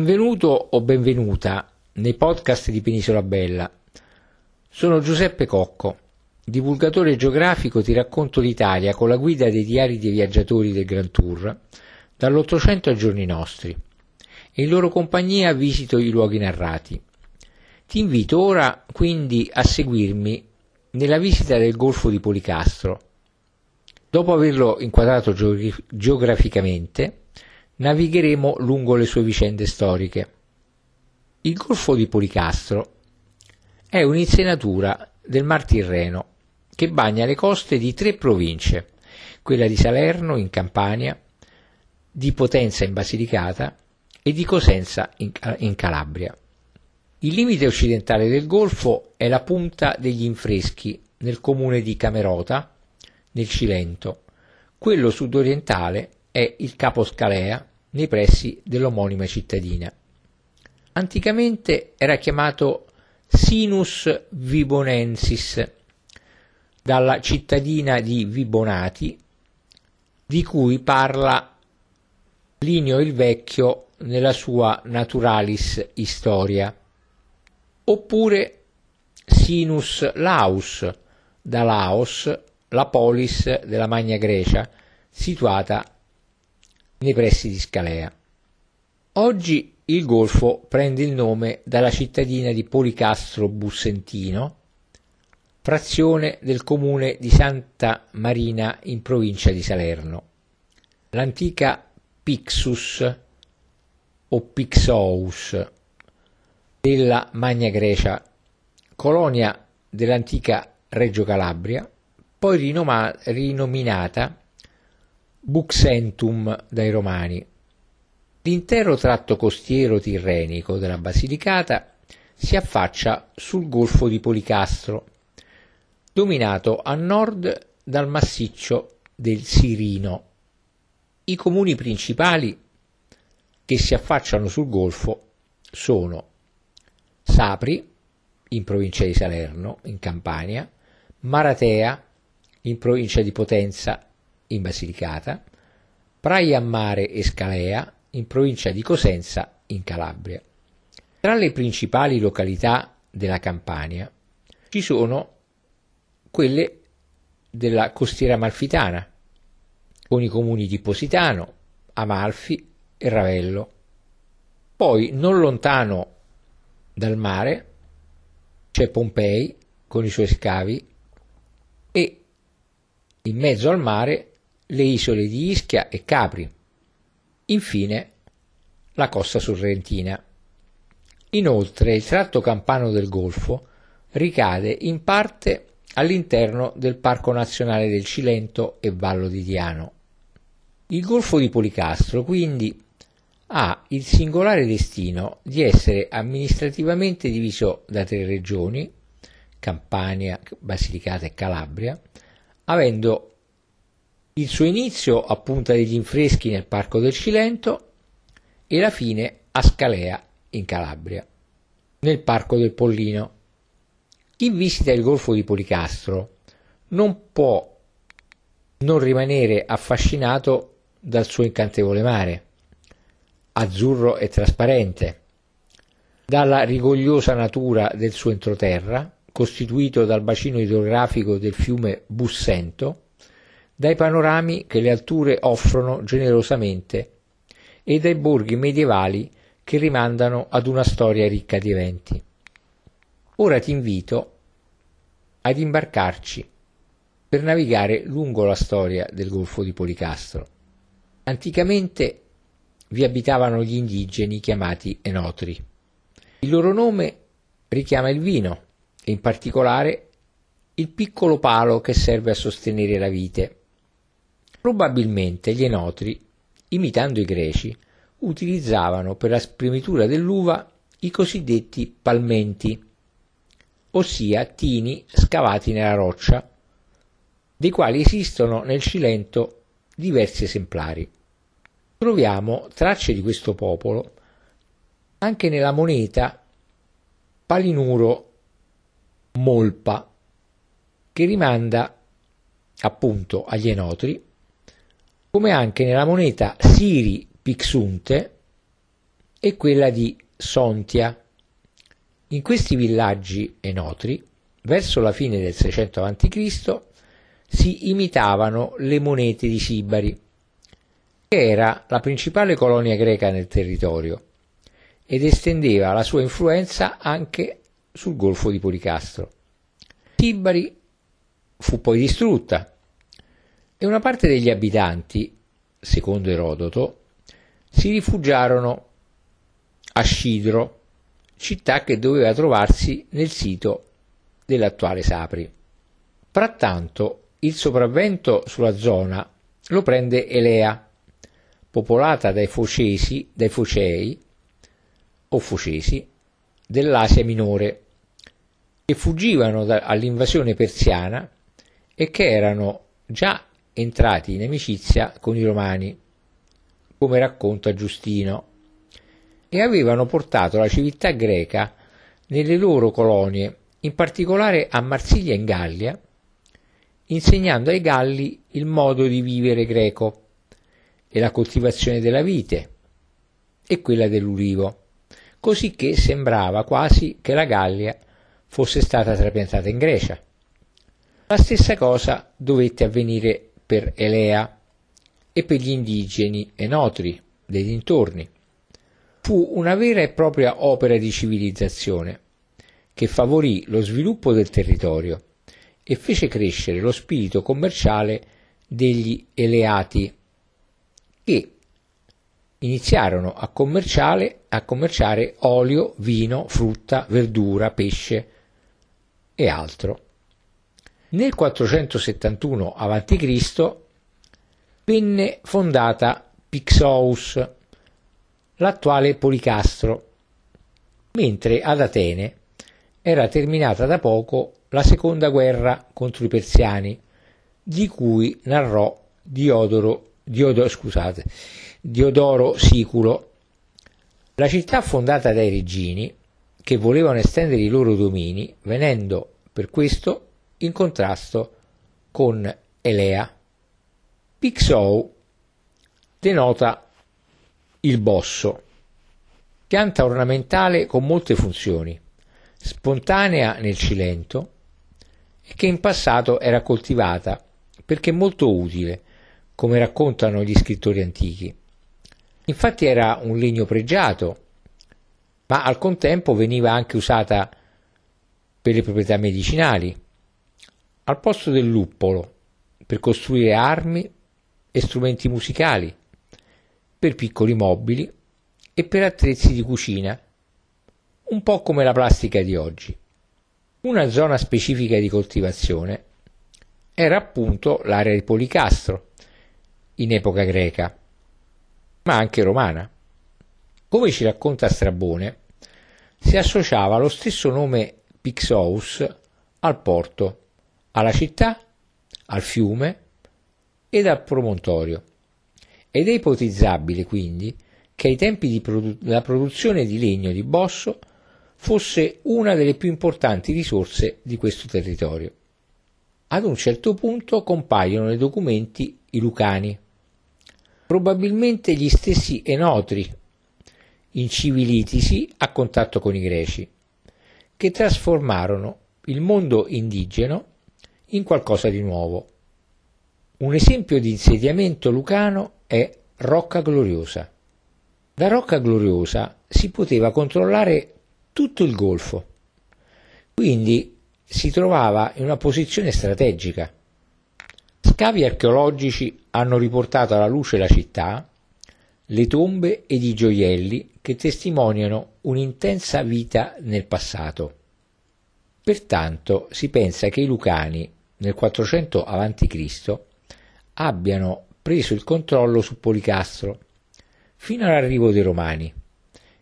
Benvenuto o benvenuta nei podcast di Penisola Bella. Sono Giuseppe Cocco, divulgatore geografico, ti racconto l'Italia con la guida dei diari dei viaggiatori del Grand Tour dall'Ottocento ai giorni nostri. In loro compagnia visito i luoghi narrati. Ti invito ora quindi a seguirmi nella visita del Golfo di Policastro. Dopo averlo inquadrato geograficamente, navigheremo lungo le sue vicende storiche. Il Golfo di Policastro è un'insenatura del Mar Tirreno che bagna le coste di tre province, quella di Salerno in Campania, di Potenza in Basilicata e di Cosenza in Calabria. Il limite occidentale del golfo è la Punta degli Infreschi nel comune di Camerota, nel Cilento. Quello sudorientale è il Capo Scalea nei pressi dell'omonima cittadina. Anticamente era chiamato Sinus Vibonensis, dalla cittadina di Vibonati, di cui parla Plinio il Vecchio nella sua Naturalis Historia, oppure Sinus Laus, da Laos, la polis della Magna Grecia, situata nei pressi di Scalea. Oggi il golfo prende il nome dalla cittadina di Policastro Bussentino, frazione del comune di Santa Marina in provincia di Salerno. L'antica Pixous o Pixous della Magna Grecia, colonia dell'antica Reggio Calabria, poi rinominata Buxentum dai Romani. L'intero tratto costiero tirrenico della Basilicata si affaccia sul Golfo di Policastro, dominato a nord dal massiccio del Sirino. I comuni principali che si affacciano sul golfo sono Sapri, in provincia di Salerno, in Campania, Maratea, in provincia di Potenza, in Basilicata, Praia a Mare e Scalea, in provincia di Cosenza, in Calabria. Tra le principali località della Campania ci sono quelle della costiera amalfitana, con i comuni di Positano, Amalfi e Ravello. Poi, non lontano dal mare, c'è Pompei con i suoi scavi e, in mezzo al mare, le isole di Ischia e Capri. Infine, la costa sorrentina. Inoltre, il tratto campano del golfo ricade in parte all'interno del Parco Nazionale del Cilento e Vallo di Diano. Il Golfo di Policastro, quindi, ha il singolare destino di essere amministrativamente diviso da tre regioni, Campania, Basilicata e Calabria, avendo il suo inizio a Punta degli Infreschi nel Parco del Cilento e la fine a Scalea in Calabria, nel Parco del Pollino. Chi visita il Golfo di Policastro non può non rimanere affascinato dal suo incantevole mare, azzurro e trasparente, dalla rigogliosa natura del suo entroterra, costituito dal bacino idrografico del fiume Bussento, dai panorami che le alture offrono generosamente e dai borghi medievali che rimandano ad una storia ricca di eventi. Ora ti invito ad imbarcarci per navigare lungo la storia del Golfo di Policastro. Anticamente vi abitavano gli indigeni chiamati Enotri. Il loro nome richiama il vino e in particolare il piccolo palo che serve a sostenere la vite. Probabilmente gli Enotri, imitando i Greci, utilizzavano per la spremitura dell'uva i cosiddetti palmenti, ossia tini scavati nella roccia, dei quali esistono nel Cilento diversi esemplari. Troviamo tracce di questo popolo anche nella moneta palinuro molpa, che rimanda appunto agli Enotri, come anche nella moneta siri pixunte, e quella di Sontia. In questi villaggi enotri, verso la fine del 600 a.C., si imitavano le monete di Sibari, che era la principale colonia greca nel territorio ed estendeva la sua influenza anche sul Golfo di Policastro. Sibari fu poi distrutta e una parte degli abitanti, secondo Erodoto, si rifugiarono a Scidro, città che doveva trovarsi nel sito dell'attuale Sapri. Frattanto il sopravvento sulla zona lo prende Elea, popolata dai Focei dell'Asia Minore, che fuggivano all'invasione persiana e che erano già entrati in amicizia con i Romani, come racconta Giustino, e avevano portato la civiltà greca nelle loro colonie, in particolare a Marsiglia e in Gallia, insegnando ai Galli il modo di vivere greco e la coltivazione della vite e quella dell'ulivo, così che sembrava quasi che la Gallia fosse stata trapiantata in Grecia. La stessa cosa dovette avvenire per Elea e per gli indigeni enotri dei dintorni. Fu una vera e propria opera di civilizzazione che favorì lo sviluppo del territorio e fece crescere lo spirito commerciale degli Eleati, che iniziarono a commerciare olio, vino, frutta, verdura, pesce e altro. Nel 471 a.C. venne fondata Pixous, l'attuale Policastro, mentre ad Atene era terminata da poco la seconda guerra contro i persiani, di cui narrò Diodoro Siculo. La città fondata dai Reggini, che volevano estendere i loro domini, venendo per questo in contrasto con Elea. Pixou denota il bosso, pianta ornamentale con molte funzioni, spontanea nel Cilento e che in passato era coltivata perché molto utile, come raccontano gli scrittori antichi. Infatti era un legno pregiato, ma al contempo veniva anche usata per le proprietà medicinali, al posto del luppolo, per costruire armi e strumenti musicali, per piccoli mobili e per attrezzi di cucina, un po' come la plastica di oggi. Una zona specifica di coltivazione era appunto l'area di Policastro, in epoca greca, ma anche romana. Come ci racconta Strabone, si associava lo stesso nome Pixous al porto, alla città, al fiume ed al promontorio. Ed è ipotizzabile quindi che ai tempi la produzione di legno di bosso fosse una delle più importanti risorse di questo territorio. Ad un certo punto compaiono nei documenti i lucani, probabilmente gli stessi enotri, incivilitisi a contatto con i greci, che trasformarono il mondo indigeno in qualcosa di nuovo. Un esempio di insediamento lucano è Rocca Gloriosa. Da Rocca Gloriosa si poteva controllare tutto il golfo, quindi si trovava in una posizione strategica. Scavi archeologici hanno riportato alla luce la città, le tombe ed i gioielli che testimoniano un'intensa vita nel passato. Pertanto si pensa che i lucani nel 400 a.C. abbiano preso il controllo su Policastro fino all'arrivo dei Romani,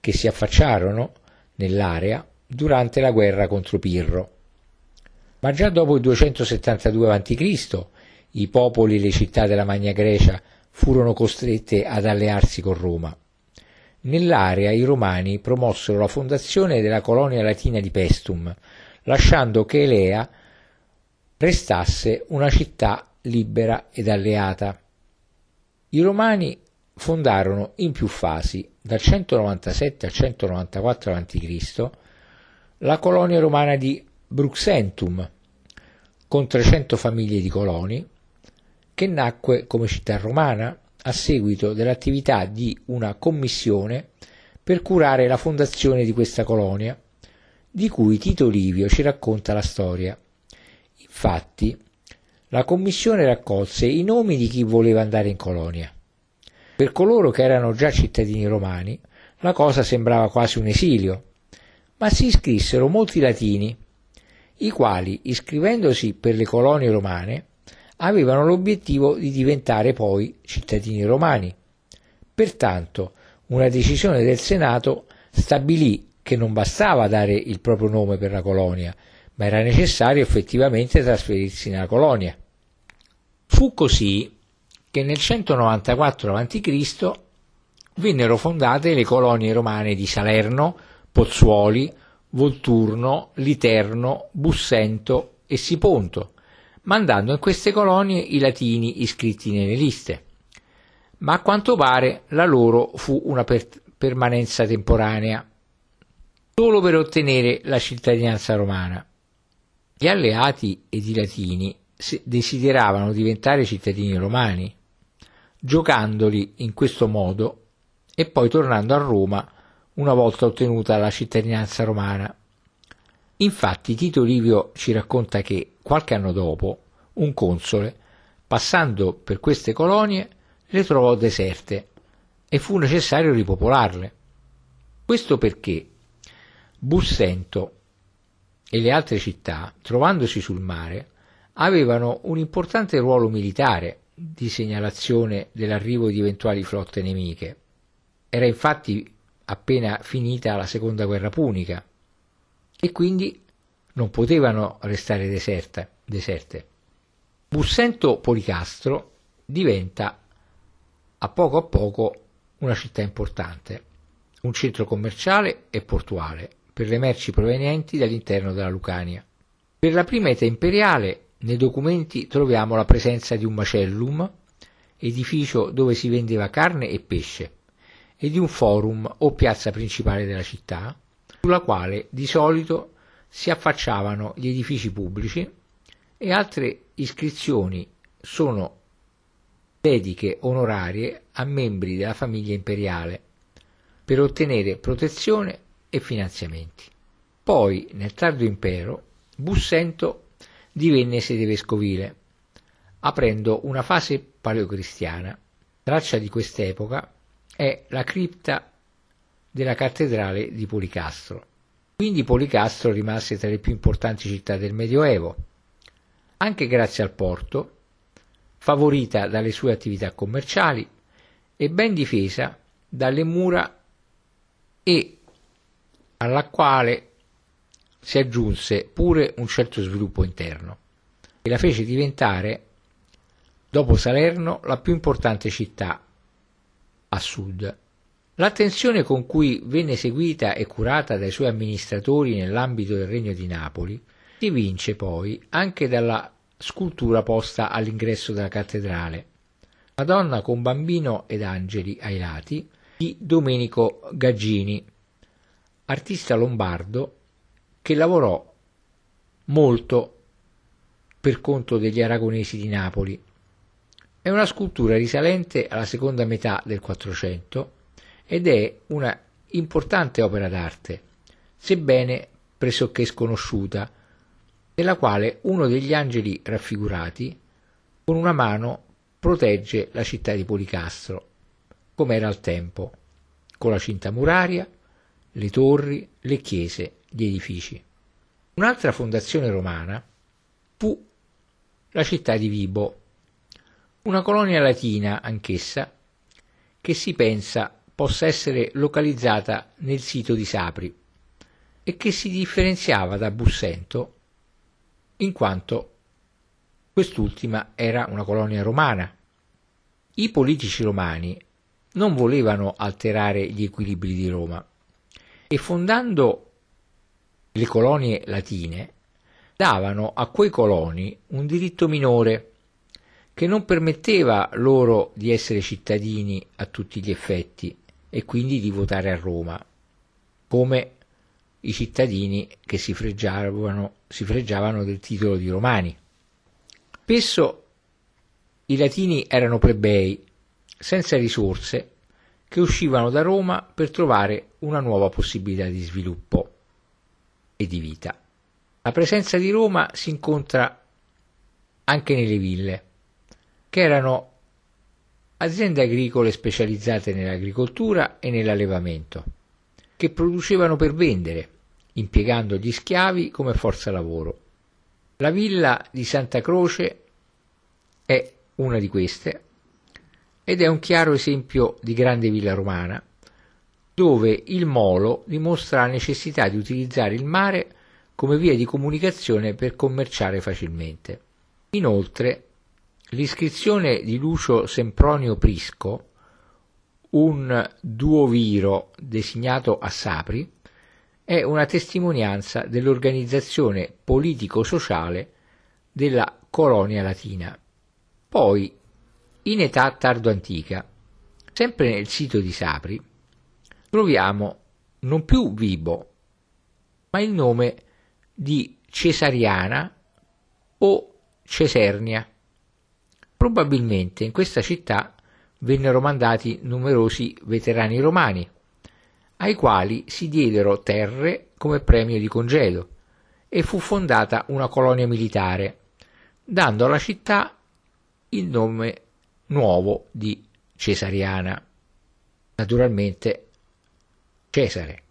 che si affacciarono nell'area durante la guerra contro Pirro. Ma già dopo il 272 a.C. i popoli e le città della Magna Grecia furono costrette ad allearsi con Roma. Nell'area i Romani promossero la fondazione della colonia latina di Pestum, lasciando che Elea restasse una città libera ed alleata. I Romani fondarono in più fasi, dal 197 al 194 a.C., la colonia romana di Bruxentum, con 300 famiglie di coloni, che nacque come città romana a seguito dell'attività di una commissione per curare la fondazione di questa colonia, di cui Tito Livio ci racconta la storia. Infatti, la commissione raccolse i nomi di chi voleva andare in colonia. Per coloro che erano già cittadini romani, la cosa sembrava quasi un esilio, ma si iscrissero molti latini, i quali, iscrivendosi per le colonie romane, avevano l'obiettivo di diventare poi cittadini romani. Pertanto, una decisione del Senato stabilì che non bastava dare il proprio nome per la colonia, ma era necessario effettivamente trasferirsi nella colonia. Fu così che nel 194 a.C. vennero fondate le colonie romane di Salerno, Pozzuoli, Volturno, Literno, Bussento e Siponto, mandando in queste colonie i latini iscritti nelle liste. Ma a quanto pare la loro fu una permanenza temporanea, solo per ottenere la cittadinanza romana. Gli alleati ed i latini desideravano diventare cittadini romani, giocandoli in questo modo e poi tornando a Roma una volta ottenuta la cittadinanza romana. Infatti Tito Livio ci racconta che qualche anno dopo un console, passando per queste colonie, le trovò deserte e fu necessario ripopolarle. Questo perché Bussento e le altre città, trovandosi sul mare, avevano un importante ruolo militare di segnalazione dell'arrivo di eventuali flotte nemiche. Era infatti appena finita la seconda guerra punica e quindi non potevano restare deserte. Bussento Policastro diventa a poco una città importante, un centro commerciale e portuale per le merci provenienti dall'interno della Lucania. Per la prima età imperiale nei documenti troviamo la presenza di un macellum, edificio dove si vendeva carne e pesce, e di un forum o piazza principale della città, sulla quale di solito si affacciavano gli edifici pubblici, e altre iscrizioni sono dediche onorarie a membri della famiglia imperiale per ottenere protezione e finanziamenti. Poi, nel tardo impero, Bussento divenne sede vescovile, aprendo una fase paleocristiana. Traccia di quest'epoca è la cripta della cattedrale di Policastro. Quindi Policastro rimase tra le più importanti città del Medioevo, anche grazie al porto, favorita dalle sue attività commerciali e ben difesa dalle mura, e alla quale si aggiunse pure un certo sviluppo interno, che la fece diventare, dopo Salerno, la più importante città a sud. L'attenzione con cui venne seguita e curata dai suoi amministratori nell'ambito del Regno di Napoli si evince poi anche dalla scultura posta all'ingresso della cattedrale, Madonna con Bambino ed angeli ai lati, di Domenico Gaggini, artista lombardo che lavorò molto per conto degli aragonesi di Napoli. È una scultura risalente alla seconda metà del 400 ed è una importante opera d'arte, sebbene pressoché sconosciuta, nella quale uno degli angeli raffigurati con una mano protegge la città di Policastro, come era al tempo, con la cinta muraria, le torri, le chiese, gli edifici. Un'altra fondazione romana fu la città di Vibo, una colonia latina anch'essa, che si pensa possa essere localizzata nel sito di Sapri e che si differenziava da Bussento in quanto quest'ultima era una colonia romana. I politici romani non volevano alterare gli equilibri di Roma e, fondando le colonie latine, davano a quei coloni un diritto minore che non permetteva loro di essere cittadini a tutti gli effetti e quindi di votare a Roma, come i cittadini che si fregiavano del titolo di romani. Spesso i latini erano plebei, senza risorse, che uscivano da Roma per trovare una nuova possibilità di sviluppo e di vita. La presenza di Roma si incontra anche nelle ville, che erano aziende agricole specializzate nell'agricoltura e nell'allevamento, che producevano per vendere, impiegando gli schiavi come forza lavoro. La villa di Santa Croce è una di queste ed è un chiaro esempio di grande villa romana, dove il molo dimostra la necessità di utilizzare il mare come via di comunicazione per commerciare facilmente. Inoltre, l'iscrizione di Lucio Sempronio Prisco, un duoviro designato a Sapri, è una testimonianza dell'organizzazione politico-sociale della colonia latina. Poi, in età tardo-antica, sempre nel sito di Sapri, troviamo non più Vibo, ma il nome di Cesariana o Cesernia. Probabilmente in questa città vennero mandati numerosi veterani romani, ai quali si diedero terre come premio di congedo, e fu fondata una colonia militare, dando alla città il nome nuovo di Cesariana, naturalmente Cesare.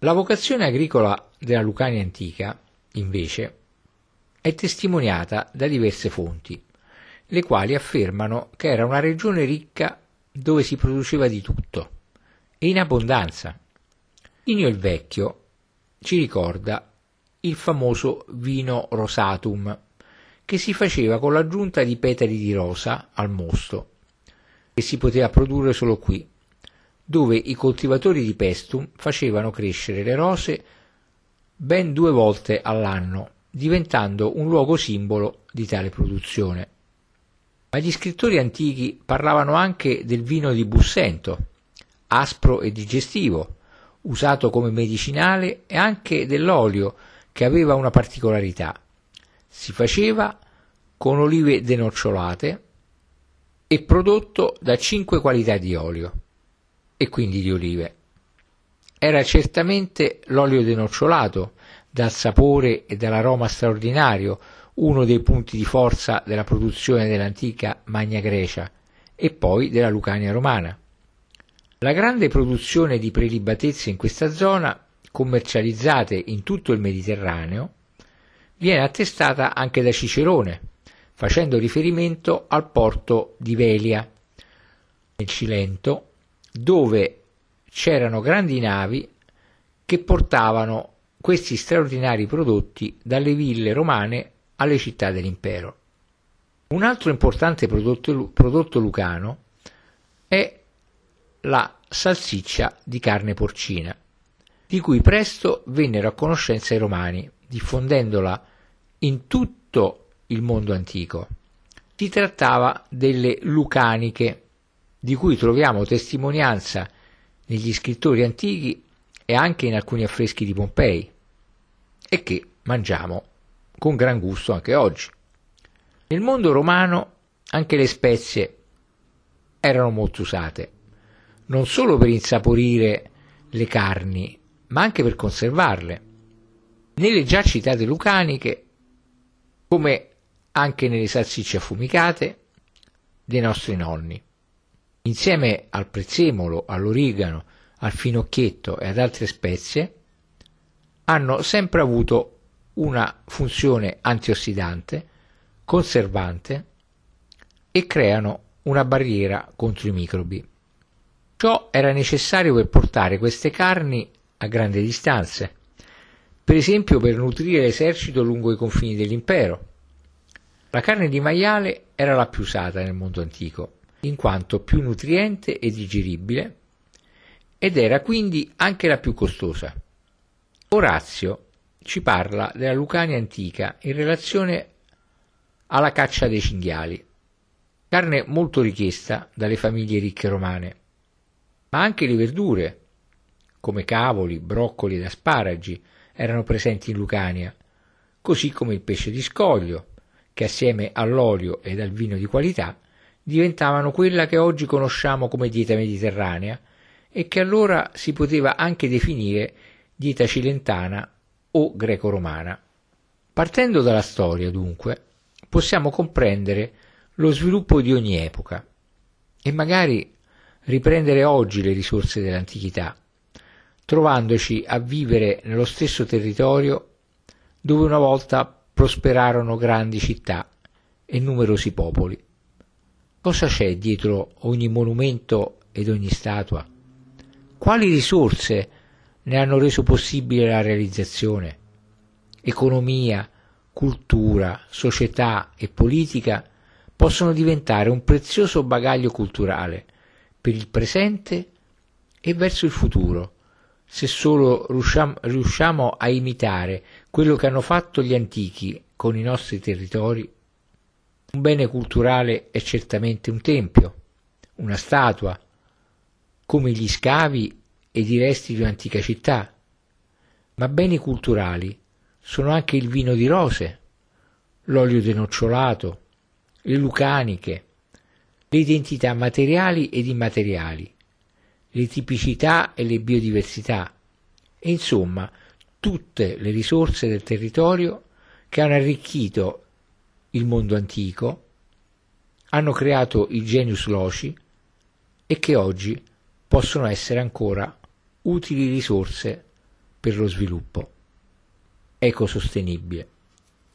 La vocazione agricola della Lucania antica, invece, è testimoniata da diverse fonti, le quali affermano che era una regione ricca dove si produceva di tutto, e in abbondanza. Plinio il Vecchio ci ricorda il famoso vino rosatum, che si faceva con l'aggiunta di petali di rosa al mosto, che si poteva produrre solo qui, dove i coltivatori di Pestum facevano crescere le rose ben 2 volte all'anno, diventando un luogo simbolo di tale produzione. Ma gli scrittori antichi parlavano anche del vino di Bussento, aspro e digestivo, usato come medicinale, e anche dell'olio, che aveva una particolarità. Si faceva con olive denocciolate e prodotto da 5 qualità di olio, e quindi di olive. Era certamente l'olio denocciolato, dal sapore e dall'aroma straordinario, uno dei punti di forza della produzione dell'antica Magna Grecia e poi della Lucania romana. La grande produzione di prelibatezze in questa zona, commercializzate in tutto il Mediterraneo, viene attestata anche da Cicerone, facendo riferimento al porto di Velia, nel Cilento, dove c'erano grandi navi che portavano questi straordinari prodotti dalle ville romane alle città dell'impero. Un altro importante prodotto lucano è la salsiccia di carne porcina, di cui presto vennero a conoscenza i romani, diffondendola in tutto il mondo antico. Si trattava delle lucaniche, di cui troviamo testimonianza negli scrittori antichi e anche in alcuni affreschi di Pompei, e che mangiamo con gran gusto anche oggi. Nel mondo romano anche le spezie erano molto usate, non solo per insaporire le carni, ma anche per conservarle. Nelle già citate lucaniche, come anche nelle salsicce affumicate dei nostri nonni, insieme al prezzemolo, all'origano, al finocchietto e ad altre spezie, hanno sempre avuto una funzione antiossidante, conservante, e creano una barriera contro i microbi. Ciò era necessario per portare queste carni a grandi distanze, per esempio per nutrire l'esercito lungo i confini dell'impero. La carne di maiale era la più usata nel mondo antico, in quanto più nutriente e digeribile, ed era quindi anche la più costosa. Orazio ci parla della Lucania antica in relazione alla caccia dei cinghiali. carne molto richiesta dalle famiglie ricche romane, ma anche le verdure, come cavoli, broccoli ed asparagi, erano presenti in Lucania, così come il pesce di scoglio, che assieme all'olio ed al vino di qualità diventavano quella che oggi conosciamo come dieta mediterranea e che allora si poteva anche definire dieta cilentana o greco-romana. Partendo dalla storia, dunque, possiamo comprendere lo sviluppo di ogni epoca e magari riprendere oggi le risorse dell'antichità, trovandoci a vivere nello stesso territorio dove una volta prosperarono grandi città e numerosi popoli. Cosa c'è dietro ogni monumento ed ogni statua? Quali risorse ne hanno reso possibile la realizzazione? Economia, cultura, società e politica possono diventare un prezioso bagaglio culturale per il presente e verso il futuro, se solo riusciamo a imitare quello che hanno fatto gli antichi con i nostri territori. Un bene culturale è certamente un tempio, una statua, come gli scavi ed i resti di un'antica città, ma beni culturali sono anche il vino di rose, l'olio denocciolato, le lucaniche, le identità materiali ed immateriali, le tipicità e le biodiversità, e insomma tutte le risorse del territorio che hanno arricchito il mondo antico, hanno creato il genius loci e che oggi possono essere ancora utili risorse per lo sviluppo ecosostenibile.